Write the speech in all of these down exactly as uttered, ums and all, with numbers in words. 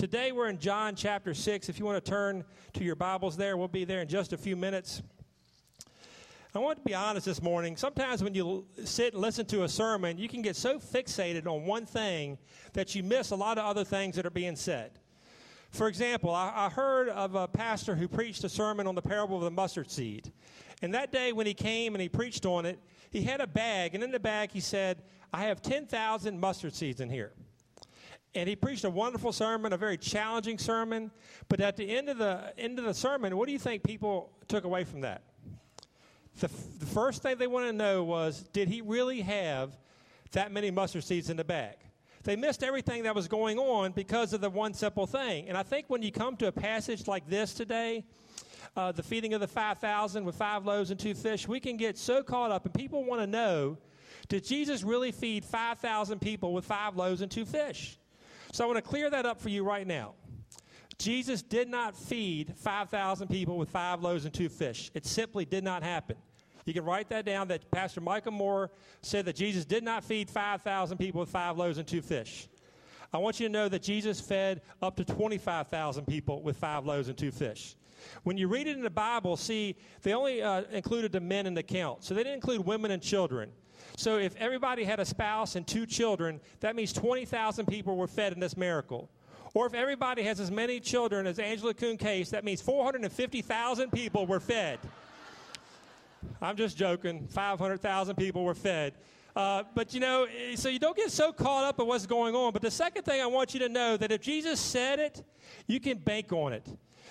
Today we're in John chapter six. If you want to turn to your Bibles there, we'll be there in just a few minutes. I want to be honest this morning. Sometimes when you sit and listen to a sermon, you can get so fixated on one thing that you miss a lot of other things that are being said. For example, I, I heard of a pastor who preached a sermon on the parable of the mustard seed. And that day when he came and he preached on it, he had a bag, and in the bag he said, I have ten thousand mustard seeds in here. And he preached a wonderful sermon, a very challenging sermon. But at the end of the end of the sermon, what do you think people took away from that? The, f- the first thing they wanted to know was, did he really have that many mustard seeds in the bag? They missed everything that was going on because of the one simple thing. And I think when you come to a passage like this today, uh, the feeding of the five thousand with five loaves and two fish, we can get so caught up, and people want to know, did Jesus really feed five thousand people with five loaves and two fish? So I want to clear that up for you right now. Jesus did not feed five thousand people with five loaves and two fish. It simply did not happen. You can write that down, that Pastor Michael Moore said that Jesus did not feed five thousand people with five loaves and two fish. I want you to know that Jesus fed up to twenty-five thousand people with five loaves and two fish. When you read it in the Bible, see, they only uh, included the men in the count. So they didn't include women and children. So if everybody had a spouse and two children, that means twenty thousand people were fed in this miracle. Or if everybody has as many children as Angela Kuhn case, that means four hundred fifty thousand people were fed. I'm just joking. five hundred thousand people were fed. Uh, but, you know, so you don't get so caught up in what's going on. But the second thing I want you to know, that if Jesus said it, you can bank on it.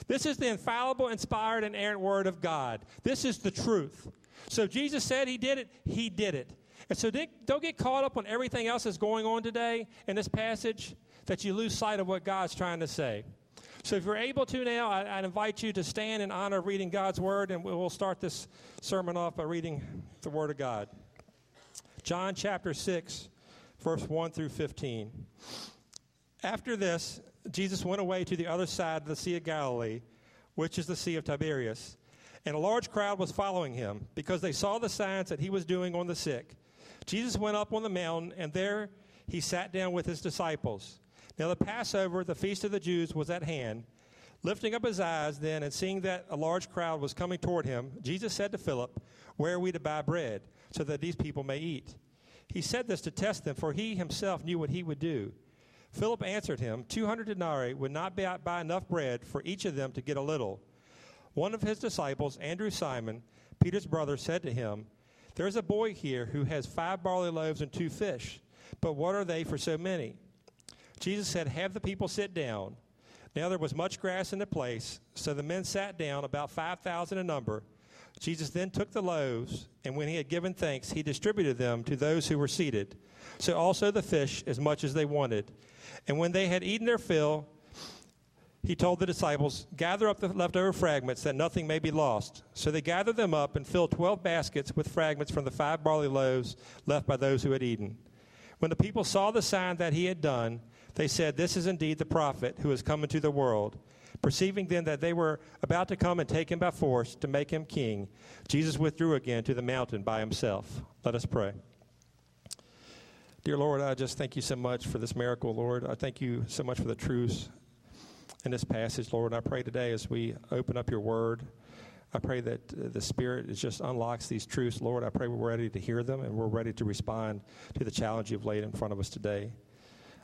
This is the infallible, inspired, and inerrant word of God. This is the truth. So Jesus said he did it. He did it. And so don't get caught up on everything else that's going on today in this passage, that you lose sight of what God's trying to say. So if you're able to now, I, I invite you to stand in honor of reading God's word, and we'll start this sermon off by reading the word of God. John chapter six, verse one through fifteen. After this, Jesus went away to the other side of the Sea of Galilee, which is the Sea of Tiberias, and a large crowd was following him, because they saw the signs that he was doing on the sick. Jesus went up on the mountain, and there he sat down with his disciples. Now the Passover, the feast of the Jews, was at hand. Lifting up his eyes then, and seeing that a large crowd was coming toward him, Jesus said to Philip, where are we to buy bread, so that these people may eat? He said this to test them, for he himself knew what he would do. Philip answered him, two hundred denarii would not buy enough bread for each of them to get a little. One of his disciples, Andrew Simon, Peter's brother, said to him, there is a boy here who has five barley loaves and two fish, but what are they for so many? Jesus said, have the people sit down. Now there was much grass in the place, so the men sat down, about five thousand in number. Jesus then took the loaves, and when he had given thanks, he distributed them to those who were seated, so also the fish, as much as they wanted. And when they had eaten their fill, he told the disciples, gather up the leftover fragments, that nothing may be lost. So they gathered them up and filled twelve baskets with fragments from the five barley loaves left by those who had eaten. When the people saw the sign that he had done, they said, this is indeed the prophet who has come into the world. Perceiving then that they were about to come and take him by force to make him king, Jesus withdrew again to the mountain by himself. Let us pray. Dear Lord, I just thank you so much for this miracle, Lord. I thank you so much for the truths in this passage, Lord. I pray today as we open up your word, I pray that the Spirit just unlocks these truths, Lord. I pray we're ready to hear them and we're ready to respond to the challenge you've laid in front of us today.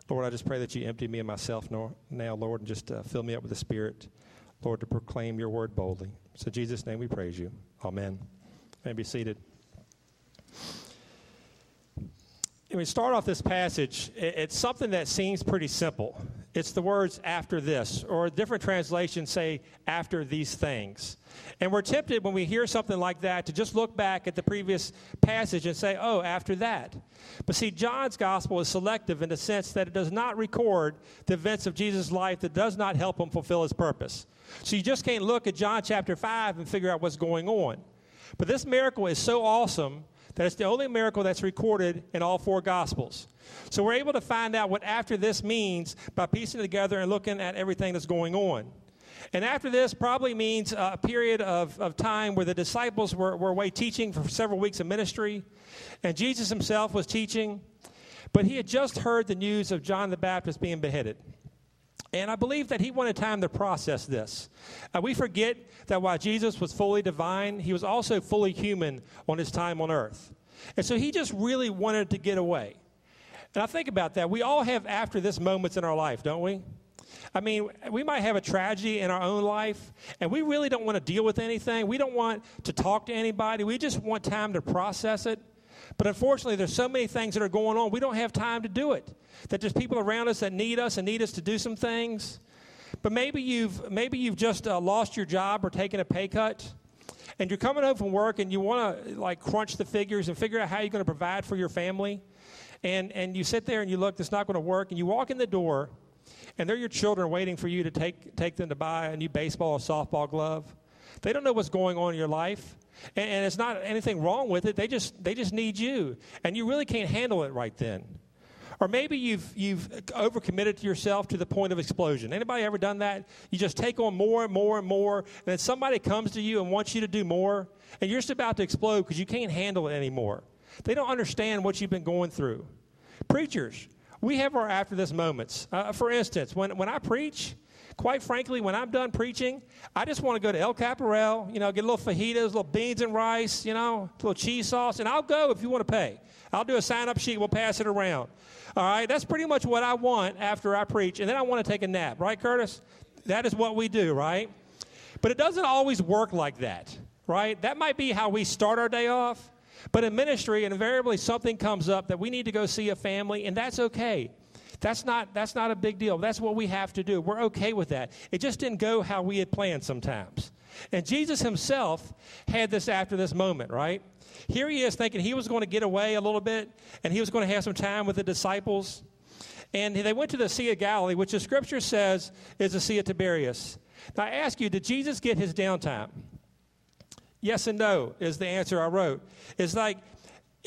Lord, I just pray that you empty me and myself now, Lord, and just uh, fill me up with the Spirit, Lord, to proclaim your word boldly. So in Jesus' name we praise you. Amen. You may be seated. When we start off this passage, it's something that seems pretty simple. It's the words after this, or different translations say after these things. And we're tempted when we hear something like that to just look back at the previous passage and say, oh, after that. But see, John's gospel is selective in the sense that it does not record the events of Jesus' life that does not help him fulfill his purpose. So you just can't look at John chapter five and figure out what's going on. But this miracle is so awesome that it's the only miracle that's recorded in all four Gospels. So we're able to find out what after this means by piecing together and looking at everything that's going on. And after this probably means a period of, of time where the disciples were, were away teaching for several weeks of ministry, and Jesus himself was teaching, but he had just heard the news of John the Baptist being beheaded. And I believe that he wanted time to process this. Uh, we forget that while Jesus was fully divine, he was also fully human on his time on earth. And so he just really wanted to get away. And I think about that. We all have after this moments in our life, don't we? I mean, we might have a tragedy in our own life, and we really don't want to deal with anything. We don't want to talk to anybody. We just want time to process it. But unfortunately, there's so many things that are going on, we don't have time to do it. That there's people around us that need us and need us to do some things. But maybe you've maybe you've just uh, lost your job or taken a pay cut, and you're coming home from work and you want to like crunch the figures and figure out how you're going to provide for your family. And and you sit there and you look, it's not going to work. And you walk in the door, and they're your children waiting for you to take take them to buy a new baseball or softball glove. They don't know what's going on in your life. And, and it's not anything wrong with it. They just they just need you. And you really can't handle it right then. Or maybe you've you've overcommitted to yourself to the point of explosion. Anybody ever done that? You just take on more and more and more. And then somebody comes to you and wants you to do more. And you're just about to explode because you can't handle it anymore. They don't understand what you've been going through. Preachers, we have our after this moments. Uh, for instance, when, when I preach... Quite frankly, when I'm done preaching, I just want to go to El Caporal, you know, get a little fajitas, little beans and rice, you know, a little cheese sauce, and I'll go if you want to pay. I'll do a sign-up sheet. We'll pass it around. All right? That's pretty much what I want after I preach, and then I want to take a nap. Right, Curtis? That is what we do, right? But it doesn't always work like that, right? That might be how we start our day off, but in ministry, invariably something comes up that we need to go see a family, and that's okay. That's not that's not a big deal. That's what we have to do. We're okay with that. It just didn't go how we had planned sometimes. And Jesus himself had this after this moment, right? Here he is thinking he was going to get away a little bit, and he was going to have some time with the disciples. And they went to the Sea of Galilee, which the Scripture says is the Sea of Tiberias. Now, I ask you, did Jesus get his downtime? Yes and no is the answer I wrote. It's like...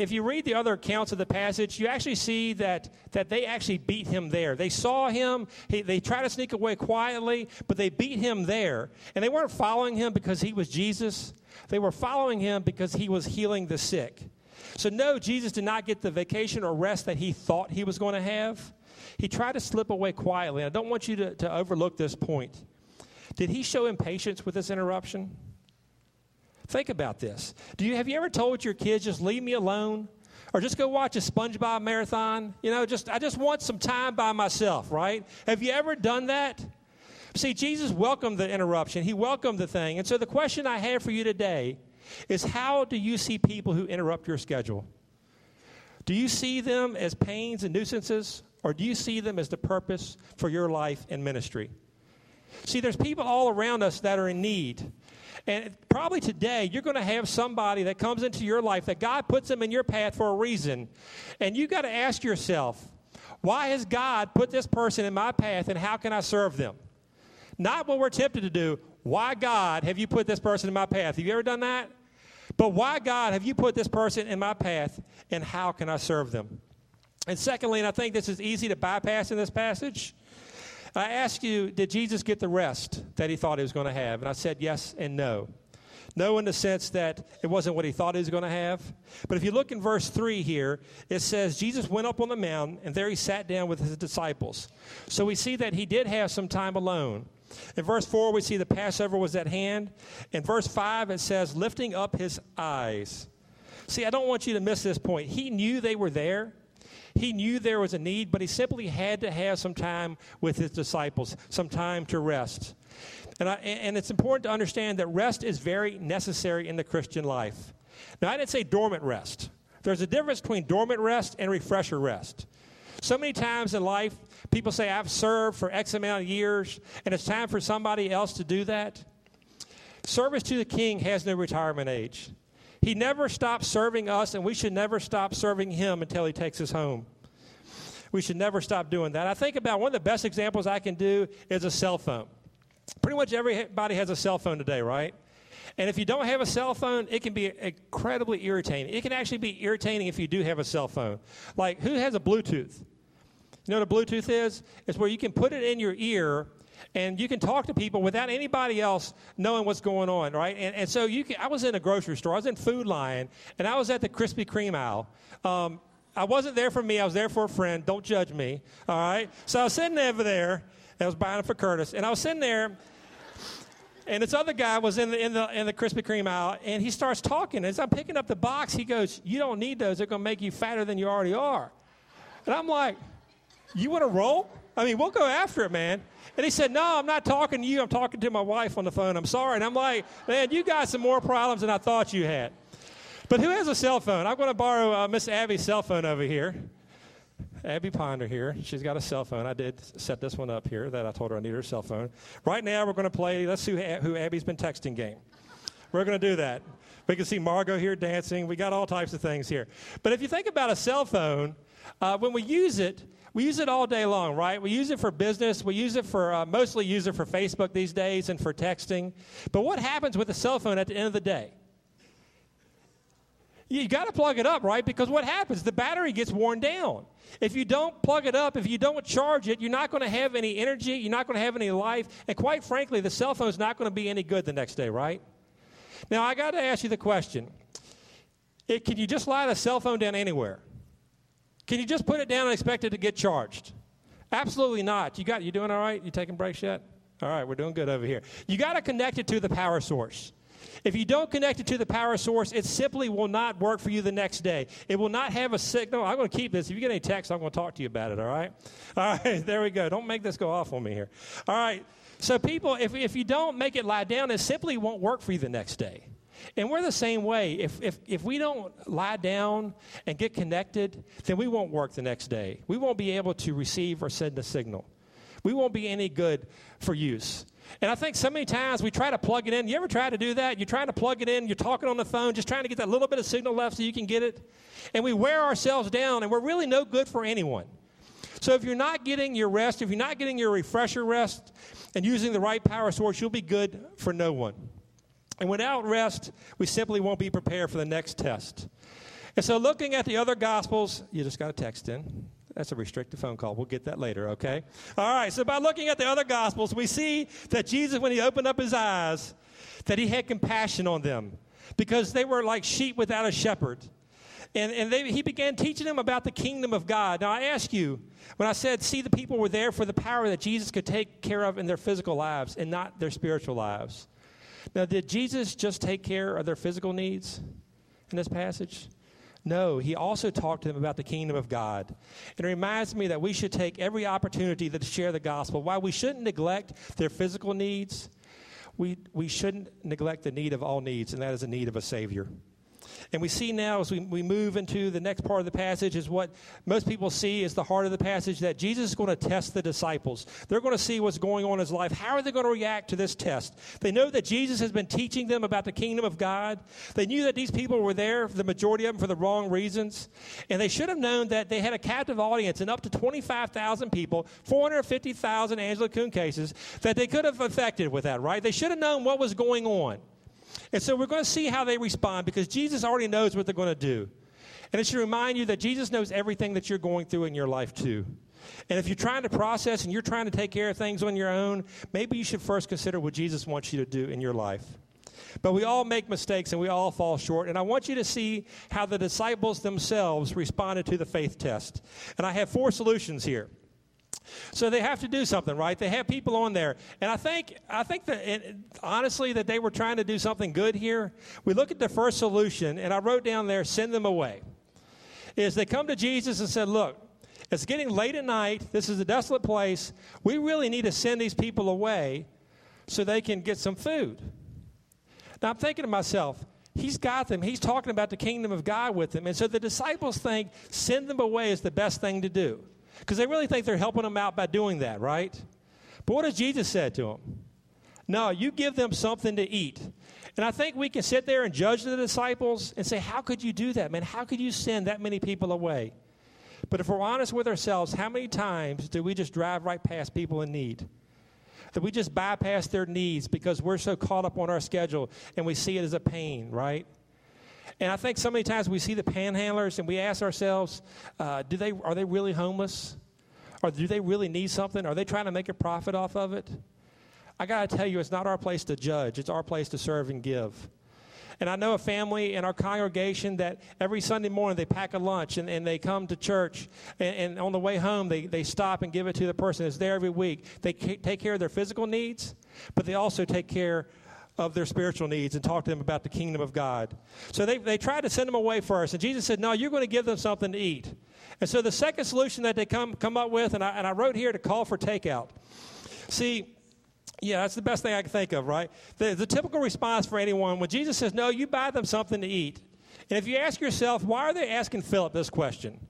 If you read the other accounts of the passage, you actually see that that they actually beat him there. They saw him. He, they tried to sneak away quietly, but they beat him there. And they weren't following him because he was Jesus. They were following him because he was healing the sick. So no, Jesus did not get the vacation or rest that he thought he was going to have. He tried to slip away quietly. I don't want you to, to overlook this point. Did he show impatience with this interruption? Think about this. Do you have you ever told your kids, just leave me alone, or just go watch a SpongeBob marathon? You know, just I just want some time by myself, right? Have you ever done that? See, Jesus welcomed the interruption. He welcomed the thing. And so the question I have for you today is, how do you see people who interrupt your schedule? Do you see them as pains and nuisances, or do you see them as the purpose for your life and ministry? See, there's people all around us that are in need. And probably today, you're going to have somebody that comes into your life, that God puts them in your path for a reason. And you've got to ask yourself, why has God put this person in my path, and how can I serve them? Not what we're tempted to do. Why, God, have you put this person in my path? Have you ever done that? But why, God, have you put this person in my path, and how can I serve them? And secondly, and I think this is easy to bypass in this passage, I asked you, did Jesus get the rest that he thought he was going to have? And I said yes and no. No in the sense that it wasn't what he thought he was going to have. But if you look in verse three here, it says, Jesus went up on the mountain, and there he sat down with his disciples. So we see that he did have some time alone. In verse four, we see the Passover was at hand. In verse five, it says, lifting up his eyes. See, I don't want you to miss this point. He knew they were there. He knew there was a need, but he simply had to have some time with his disciples, some time to rest. And, I, and it's important to understand that rest is very necessary in the Christian life. Now, I didn't say dormant rest. There's a difference between dormant rest and refresher rest. So many times in life, people say, I've served for X amount of years, and it's time for somebody else to do that. Service to the King has no retirement age. He never stops serving us, and we should never stop serving him until he takes us home. We should never stop doing that. I think about one of the best examples I can do is a cell phone. Pretty much everybody has a cell phone today, right? And if you don't have a cell phone, it can be incredibly irritating. It can actually be irritating if you do have a cell phone. Like, who has a Bluetooth? You know what a Bluetooth is? It's where you can put it in your ear, and you can talk to people without anybody else knowing what's going on, right? And, and so you can, I was in a grocery store. I was in Food Lion, and I was at the Krispy Kreme aisle. Um, I wasn't there for me. I was there for a friend. Don't judge me, all right? So I was sitting over there, that was buying it for Curtis. And I was sitting there, and this other guy was in the in the in the Krispy Kreme aisle, and he starts talking. As I'm picking up the box, he goes, "You don't need those. They're going to make you fatter than you already are." And I'm like, "You want to roll? I mean, we'll go after it, man." And he said, "No, I'm not talking to you. I'm talking to my wife on the phone. I'm sorry." And I'm like, "Man, you got some more problems than I thought you had." But who has a cell phone? I'm going to borrow uh, Miss Abby's cell phone over here. Abby Ponder here. She's got a cell phone. I did set this one up here that I told her I needed her cell phone. Right now, we're going to play, let's see who Abby's been texting game. We're going to do that. We can see Margo here dancing. We got all types of things here. But if you think about a cell phone, uh, when we use it, we use it all day long, right? We use it for business. We use it for, uh, mostly use it for Facebook these days and for texting. But what happens with a cell phone at the end of the day? You got to plug it up, right? Because what happens? The battery gets worn down. If you don't plug it up, if you don't charge it, you're not going to have any energy. You're not going to have any life. And quite frankly, the cell phone's not going to be any good the next day, right? Now, I got to ask you the question. It, can you just slide a cell phone down anywhere? Can you just put it down and expect it to get charged? Absolutely not. You got, you doing all right? You taking breaks yet? All right, we're doing good over here. You got to connect it to the power source. If you don't connect it to the power source, it simply will not work for you the next day. It will not have a signal. I'm going to keep this. If you get any text, I'm going to talk to you about it, all right? All right, there we go. Don't make this go off on me here. All right, so people, if if you don't make it lie down, it simply won't work for you the next day. And we're the same way. If if if we don't lie down and get connected, then we won't work the next day. We won't be able to receive or send a signal. We won't be any good for use. And I think so many times we try to plug it in. You ever try to do that? You're trying to plug it in. You're talking on the phone, just trying to get that little bit of signal left so you can get it. And we wear ourselves down, and we're really no good for anyone. So if you're not getting your rest, if you're not getting your refresher rest and using the right power source, you'll be good for no one. And without rest, we simply won't be prepared for the next test. And so looking at the other Gospels, you just got a text in. That's a restricted phone call. We'll get that later, okay? All right, so by looking at the other Gospels, we see that Jesus, when he opened up his eyes, that he had compassion on them because they were like sheep without a shepherd. And, and they, he began teaching them about the kingdom of God. Now, I ask you, when I said, see, the people were there for the power that Jesus could take care of in their physical lives and not their spiritual lives. Now, did Jesus just take care of their physical needs in this passage? No, he also talked to them about the kingdom of God. It reminds me that we should take every opportunity to share the gospel. While we shouldn't neglect their physical needs, we, we shouldn't neglect the need of all needs, and that is the need of a Savior. And we see now as we, we move into the next part of the passage is what most people see is the heart of the passage, that Jesus is going to test the disciples. They're going to see what's going on in his life. How are they going to react to this test? They know that Jesus has been teaching them about the kingdom of God. They knew that these people were there, the majority of them, for the wrong reasons. And they should have known that they had a captive audience and up to twenty-five thousand people, four hundred fifty thousand Angela Kuhn cases, that they could have affected with that, right? They should have known what was going on. And so we're going to see how they respond because Jesus already knows what they're going to do. And it should remind you that Jesus knows everything that you're going through in your life too. And if you're trying to process and you're trying to take care of things on your own, maybe you should first consider what Jesus wants you to do in your life. But we all make mistakes and we all fall short. And I want you to see how the disciples themselves responded to the faith test. And I have four solutions here. So they have to do something, right? They have people on there. And I think I think that, it, honestly, that they were trying to do something good here. We look at the first solution, and I wrote down there, send them away. Is they come to Jesus and said, look, it's getting late at night. This is a desolate place. We really need to send these people away so they can get some food. Now, I'm thinking to myself, he's got them. He's talking about the kingdom of God with them. And so the disciples think send them away is the best thing to do. Because they really think they're helping them out by doing that, right? But what does Jesus say to them? No, you give them something to eat. And I think we can sit there and judge the disciples and say, how could you do that, man? How could you send that many people away? But if we're honest with ourselves, how many times do we just drive right past people in need? That we just bypass their needs because we're so caught up on our schedule and we see it as a pain, right? And I think so many times we see the panhandlers and we ask ourselves, uh, do they are they really homeless? Or do they really need something? Are they trying to make a profit off of it? I got to tell you, it's not our place to judge. It's our place to serve and give. And I know a family in our congregation that every Sunday morning they pack a lunch and, and they come to church. And, and on the way home, they, they stop and give it to the person that's there every week. They take care of their physical needs, but they also take care of their spiritual needs and talk to them about the kingdom of God. So they, they tried to send them away first. And Jesus said, no, you're going to give them something to eat. And so the second solution that they come come up with, and I, and I wrote here to call for takeout. See, yeah, that's the best thing I can think of, right? The, the typical response for anyone, when Jesus says, no, you buy them something to eat. And if you ask yourself, why are they asking Philip this question?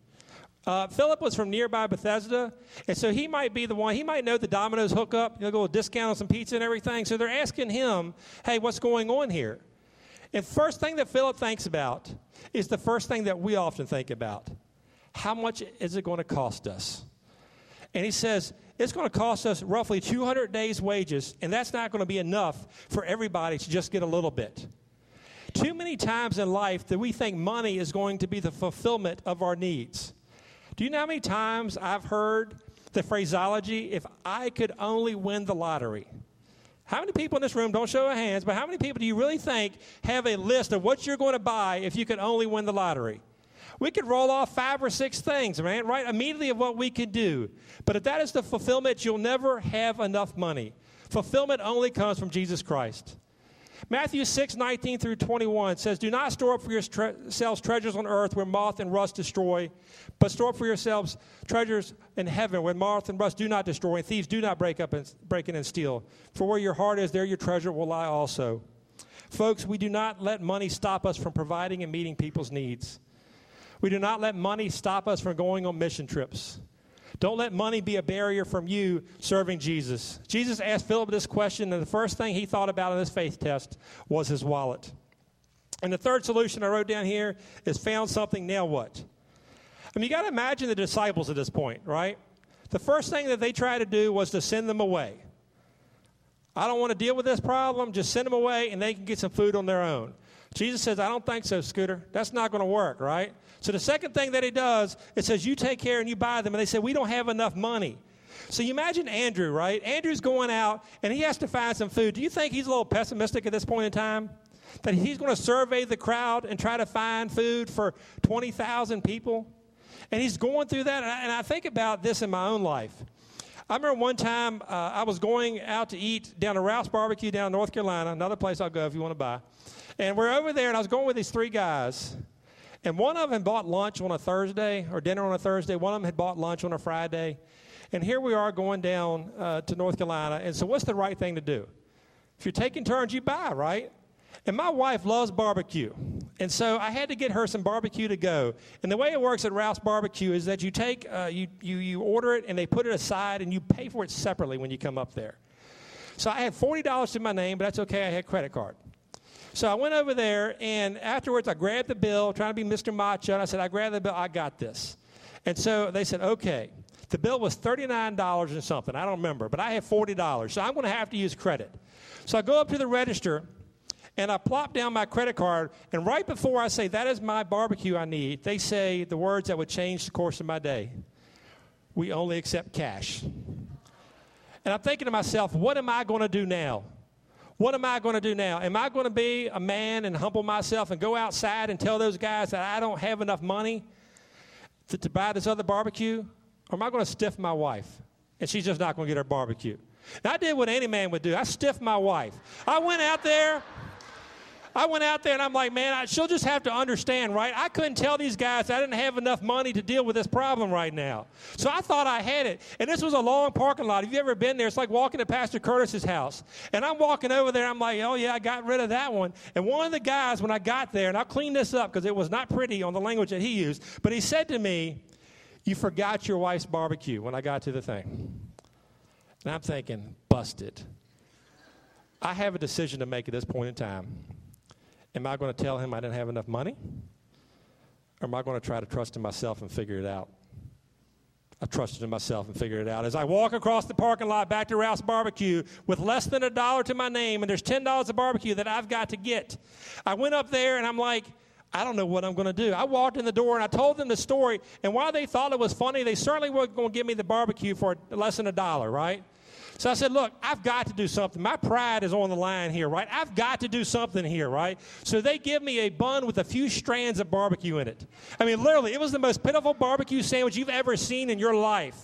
Uh, Philip was from nearby Bethesda, and so he might be the one. He might know the Domino's hookup, you know, go discount on some pizza and everything. So they're asking him, hey, what's going on here? And first thing that Philip thinks about is the first thing that we often think about. How much is it going to cost us? And he says, it's going to cost us roughly two hundred days' wages, and that's not going to be enough for everybody to just get a little bit. Too many times in life that we think money is going to be the fulfillment of our needs. Do you know how many times I've heard the phraseology, if I could only win the lottery? How many people in this room, don't show your hands, but how many people do you really think have a list of what you're going to buy if you could only win the lottery? We could roll off five or six things, man, right, immediately of what we could do. But if that is the fulfillment, you'll never have enough money. Fulfillment only comes from Jesus Christ. Matthew six, nineteen through twenty-one says, do not store up for yourselves treasures on earth where moth and rust destroy, but store up for yourselves treasures in heaven where moth and rust do not destroy, and thieves do not break up and break in and steal. For where your heart is, there your treasure will lie also. Folks, we do not let money stop us from providing and meeting people's needs. We do not let money stop us from going on mission trips. Don't let money be a barrier from you serving Jesus. Jesus asked Philip this question, and the first thing he thought about in this faith test was his wallet. And the third solution I wrote down here is found something, now what? I mean, you got to imagine the disciples at this point, right? The first thing that they tried to do was to send them away. I don't want to deal with this problem. Just send them away, and they can get some food on their own. Jesus says, I don't think so, Scooter. That's not going to work, right? So the second thing that he does, it says, you take care and you buy them. And they say, we don't have enough money. So you imagine Andrew, right? Andrew's going out, and he has to find some food. Do you think he's a little pessimistic at this point in time? That he's going to survey the crowd and try to find food for twenty thousand people? And he's going through that, and I, and I think about this in my own life. I remember one time uh, I was going out to eat down at Rouse Barbecue down in North Carolina, another place I'll go if you want to buy. And we're over there, and I was going with these three guys. And one of them bought lunch on a Thursday, or dinner on a Thursday. One of them had bought lunch on a Friday. And here we are going down uh, to North Carolina. And so what's the right thing to do? If you're taking turns, you buy, right? And my wife loves barbecue. And so I had to get her some barbecue to go. And the way it works at Ralph's Barbecue is that you take, uh, you, you, you order it, and they put it aside, and you pay for it separately when you come up there. So I had forty dollars to my name, but that's okay. I had a credit card. So I went over there, and afterwards I grabbed the bill, trying to be Mister Macho, and I said, I grabbed the bill, I got this. And so they said, okay. The bill was thirty-nine dollars or something, I don't remember, but I had forty dollars, so I'm going to have to use credit. So I go up to the register, and I plop down my credit card, and right before I say, that is my barbecue I need, they say the words that would change the course of my day. We only accept cash. And I'm thinking to myself, what am I going to do now? What am I going to do now? Am I going to be a man and humble myself and go outside and tell those guys that I don't have enough money to, to buy this other barbecue? Or am I going to stiff my wife? And she's just not going to get her barbecue. And I did what any man would do. I stiffed my wife. I went out there. I went out there and I'm like, man, I, she'll just have to understand, right? I couldn't tell these guys I didn't have enough money to deal with this problem right now. So I thought I had it. And this was a long parking lot. If you've ever been there, it's like walking to Pastor Curtis's house. And I'm walking over there. I'm like, oh, yeah, I got rid of that one. And one of the guys, when I got there, and I'll clean this up because it was not pretty on the language that he used, but he said to me, you forgot your wife's barbecue when I got to the thing. And I'm thinking, busted. I have a decision to make at this point in time. Am I going to tell him I didn't have enough money? Or am I going to try to trust in myself and figure it out? I trusted in myself and figured it out. As I walk across the parking lot back to Ralph's Barbecue with less than a dollar to my name, and there's ten dollars of barbecue that I've got to get, I went up there, and I'm like, I don't know what I'm going to do. I walked in the door, and I told them the story, and while they thought it was funny, they certainly weren't going to give me the barbecue for less than a dollar, right? So I said, look, I've got to do something. My pride is on the line here, right? I've got to do something here, right? So they give me a bun with a few strands of barbecue in it. I mean, literally, it was the most pitiful barbecue sandwich you've ever seen in your life.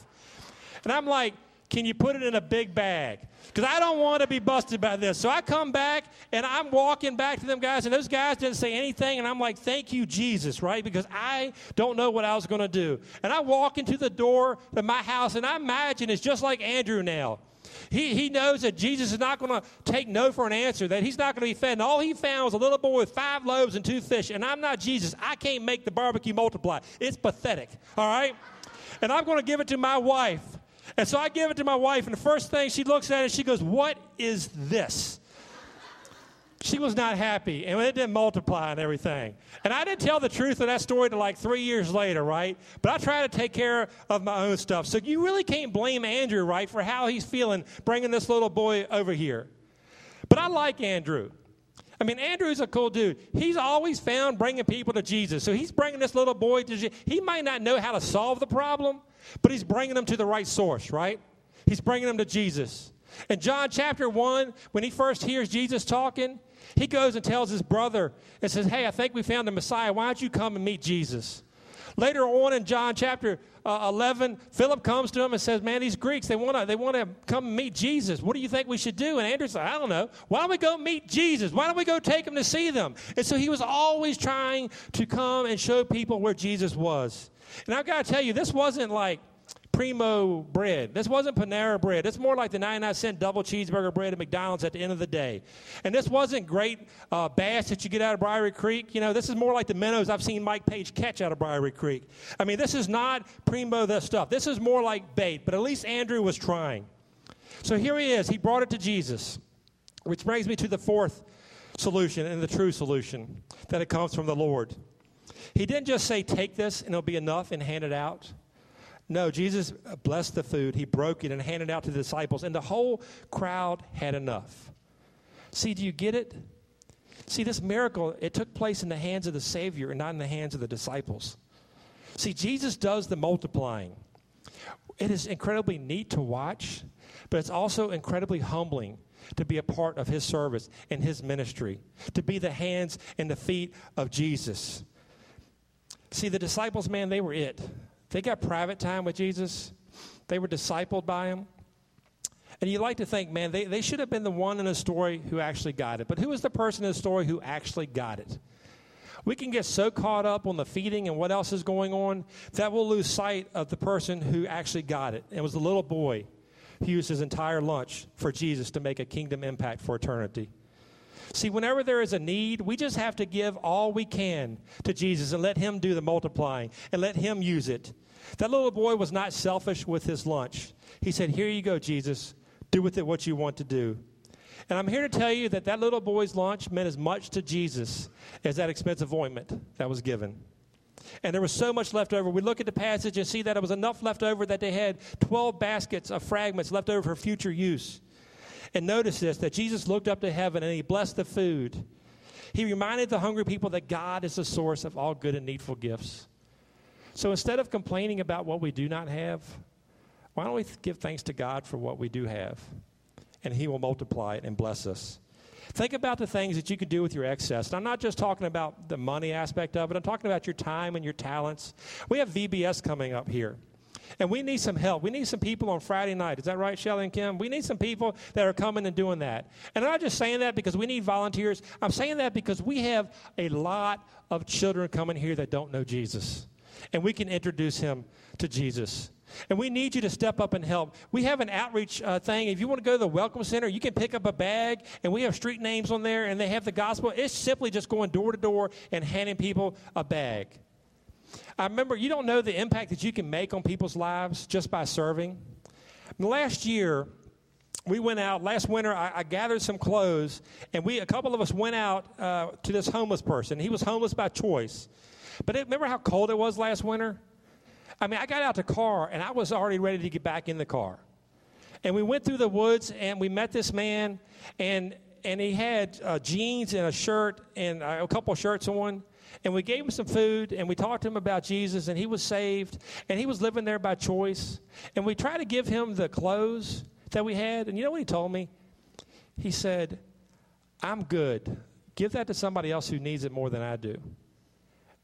And I'm like, can you put it in a big bag? Because I don't want to be busted by this. So I come back, and I'm walking back to them guys, and those guys didn't say anything, and I'm like, thank you, Jesus, right? Because I don't know what I was going to do. And I walk into the door of my house, and I imagine it's just like Andrew now. He he knows that Jesus is not going to take no for an answer, that he's not going to be fed. And all he found was a little boy with five loaves and two fish, and I'm not Jesus. I can't make the barbecue multiply. It's pathetic, all right? And I'm going to give it to my wife. And so I give it to my wife, and the first thing she looks at it, she goes, what is this? She was not happy, and it didn't multiply and everything. And I didn't tell the truth of that story to like three years later, right? But I try to take care of my own stuff. So you really can't blame Andrew, right, for how he's feeling bringing this little boy over here. But I like Andrew. I mean, Andrew's a cool dude. He's always found bringing people to Jesus. So he's bringing this little boy to Jesus. He might not know how to solve the problem, but he's bringing them to the right source, right? He's bringing them to Jesus. In John chapter one, when he first hears Jesus talking, he goes and tells his brother and says, hey, I think we found the Messiah. Why don't you come and meet Jesus? Later on in John chapter uh, eleven, Philip comes to him and says, man, these Greeks, they want to they want to come and meet Jesus. What do you think we should do? And Andrew said, I don't know. Why don't we go meet Jesus? Why don't we go take him to see them? And so he was always trying to come and show people where Jesus was. And I've got to tell you, this wasn't like primo bread. This wasn't Panera bread. It's more like the ninety-nine cent double cheeseburger bread at McDonald's at the end of the day. And this wasn't great uh, bass that you get out of Briary Creek. You know, this is more like the minnows I've seen Mike Page catch out of Briary Creek. I mean, this is not primo this stuff. This is more like bait, but at least Andrew was trying. So here he is. He brought it to Jesus, which brings me to the fourth solution and the true solution that it comes from the Lord. He didn't just say, take this and it'll be enough and hand it out. No, Jesus blessed the food. He broke it and handed it out to the disciples, and the whole crowd had enough. See, do you get it? See, this miracle, it took place in the hands of the Savior and not in the hands of the disciples. See, Jesus does the multiplying. It is incredibly neat to watch, but it's also incredibly humbling to be a part of his service and his ministry, to be the hands and the feet of Jesus. See, the disciples, man, they were it. They got private time with Jesus. They were discipled by him. And you like to think, man, they, they should have been the one in the story who actually got it. But who was the person in the story who actually got it? We can get so caught up on the feeding and what else is going on that we'll lose sight of the person who actually got it. It was the little boy who used his entire lunch for Jesus to make a kingdom impact for eternity. See, whenever there is a need, we just have to give all we can to Jesus and let him do the multiplying and let him use it. That little boy was not selfish with his lunch. He said, here you go, Jesus. Do with it what you want to do. And I'm here to tell you that that little boy's lunch meant as much to Jesus as that expensive ointment that was given. And there was so much left over. We look at the passage and see that it was enough left over that they had twelve baskets of fragments left over for future use. And notice this, that Jesus looked up to heaven and he blessed the food. He reminded the hungry people that God is the source of all good and needful gifts. So instead of complaining about what we do not have, why don't we give thanks to God for what we do have? And he will multiply it and bless us. Think about the things that you can do with your excess. And I'm not just talking about the money aspect of it. I'm talking about your time and your talents. We have V B S coming up here. And we need some help. We need some people on Friday night. Is that right, Shelley and Kim? We need some people that are coming and doing that. And I'm not just saying that because we need volunteers. I'm saying that because we have a lot of children coming here that don't know Jesus. And we can introduce him to Jesus. And we need you to step up and help. We have an outreach uh, thing. If you want to go to the Welcome Center, you can pick up a bag, and we have street names on there, and they have the gospel. It's simply just going door to door and handing people a bag. I remember, you don't know the impact that you can make on people's lives just by serving. Last year, we went out. Last winter, I, I gathered some clothes, and we a couple of us went out uh, to this homeless person. He was homeless by choice. But it, remember how cold it was last winter? I mean, I got out the car, and I was already ready to get back in the car. And we went through the woods, and we met this man, and, and he had uh, jeans and a shirt and uh, a couple of shirts on. And we gave him some food, and we talked to him about Jesus, and he was saved, and he was living there by choice. And we tried to give him the clothes that we had? And you know what he told me? He said, I'm good. Give that to somebody else who needs it more than I do.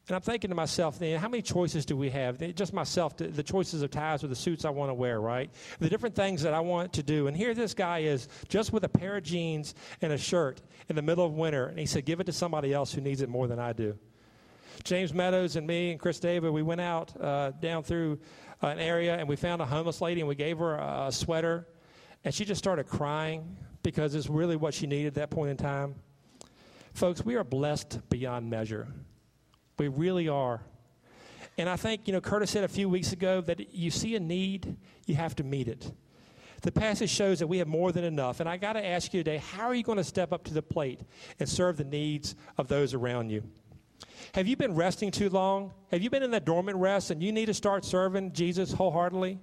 And I'm thinking to myself, then, how many choices do we have? Just myself, the choices of ties or the suits I want to wear, right? The different things that I want to do. And here this guy is just with a pair of jeans and a shirt in the middle of winter. And he said, give it to somebody else who needs it more than I do. James Meadows and me and Chris David, we went out uh, down through an area and we found a homeless lady and we gave her a, a sweater. And she just started crying because it's really what she needed at that point in time. Folks, we are blessed beyond measure. We really are. And I think, you know, Curtis said a few weeks ago that you see a need, you have to meet it. The passage shows that we have more than enough. And I got to ask you today, how are you going to step up to the plate and serve the needs of those around you? Have you been resting too long? Have you been in that dormant rest and you need to start serving Jesus wholeheartedly?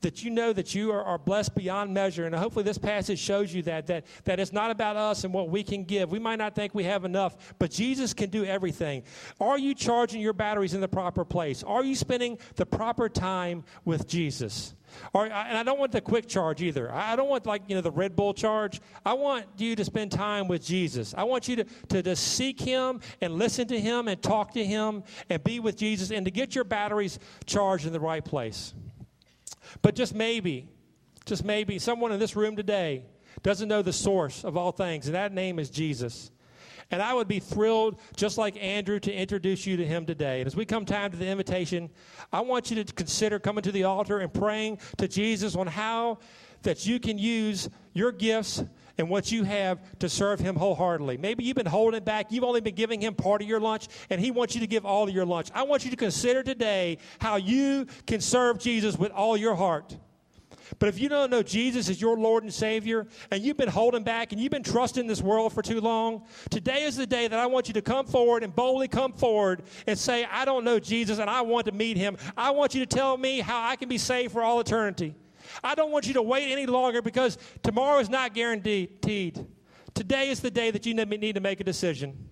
That you know that you are, are blessed beyond measure. And hopefully this passage shows you that, that, that it's not about us and what we can give. We might not think we have enough, but Jesus can do everything. Are you charging your batteries in the proper place? Are you spending the proper time with Jesus? Or, and I don't want the quick charge either. I don't want, like, you know, the Red Bull charge. I want you to spend time with Jesus. I want you to, to, to seek him and listen to him and talk to him and be with Jesus and to get your batteries charged in the right place. But just maybe, just maybe, someone in this room today doesn't know the source of all things, and that name is Jesus. And I would be thrilled, just like Andrew, to introduce you to him today. And as we come time to the invitation, I want you to consider coming to the altar and praying to Jesus on how that you can use your gifts and what you have to serve him wholeheartedly. Maybe you've been holding back. You've only been giving him part of your lunch, and he wants you to give all of your lunch. I want you to consider today how you can serve Jesus with all your heart. But if you don't know Jesus as your Lord and Savior, and you've been holding back, and you've been trusting this world for too long, today is the day that I want you to come forward and boldly come forward and say, I don't know Jesus, and I want to meet him. I want you to tell me how I can be saved for all eternity. I don't want you to wait any longer because tomorrow is not guaranteed. Today is the day that you need to make a decision.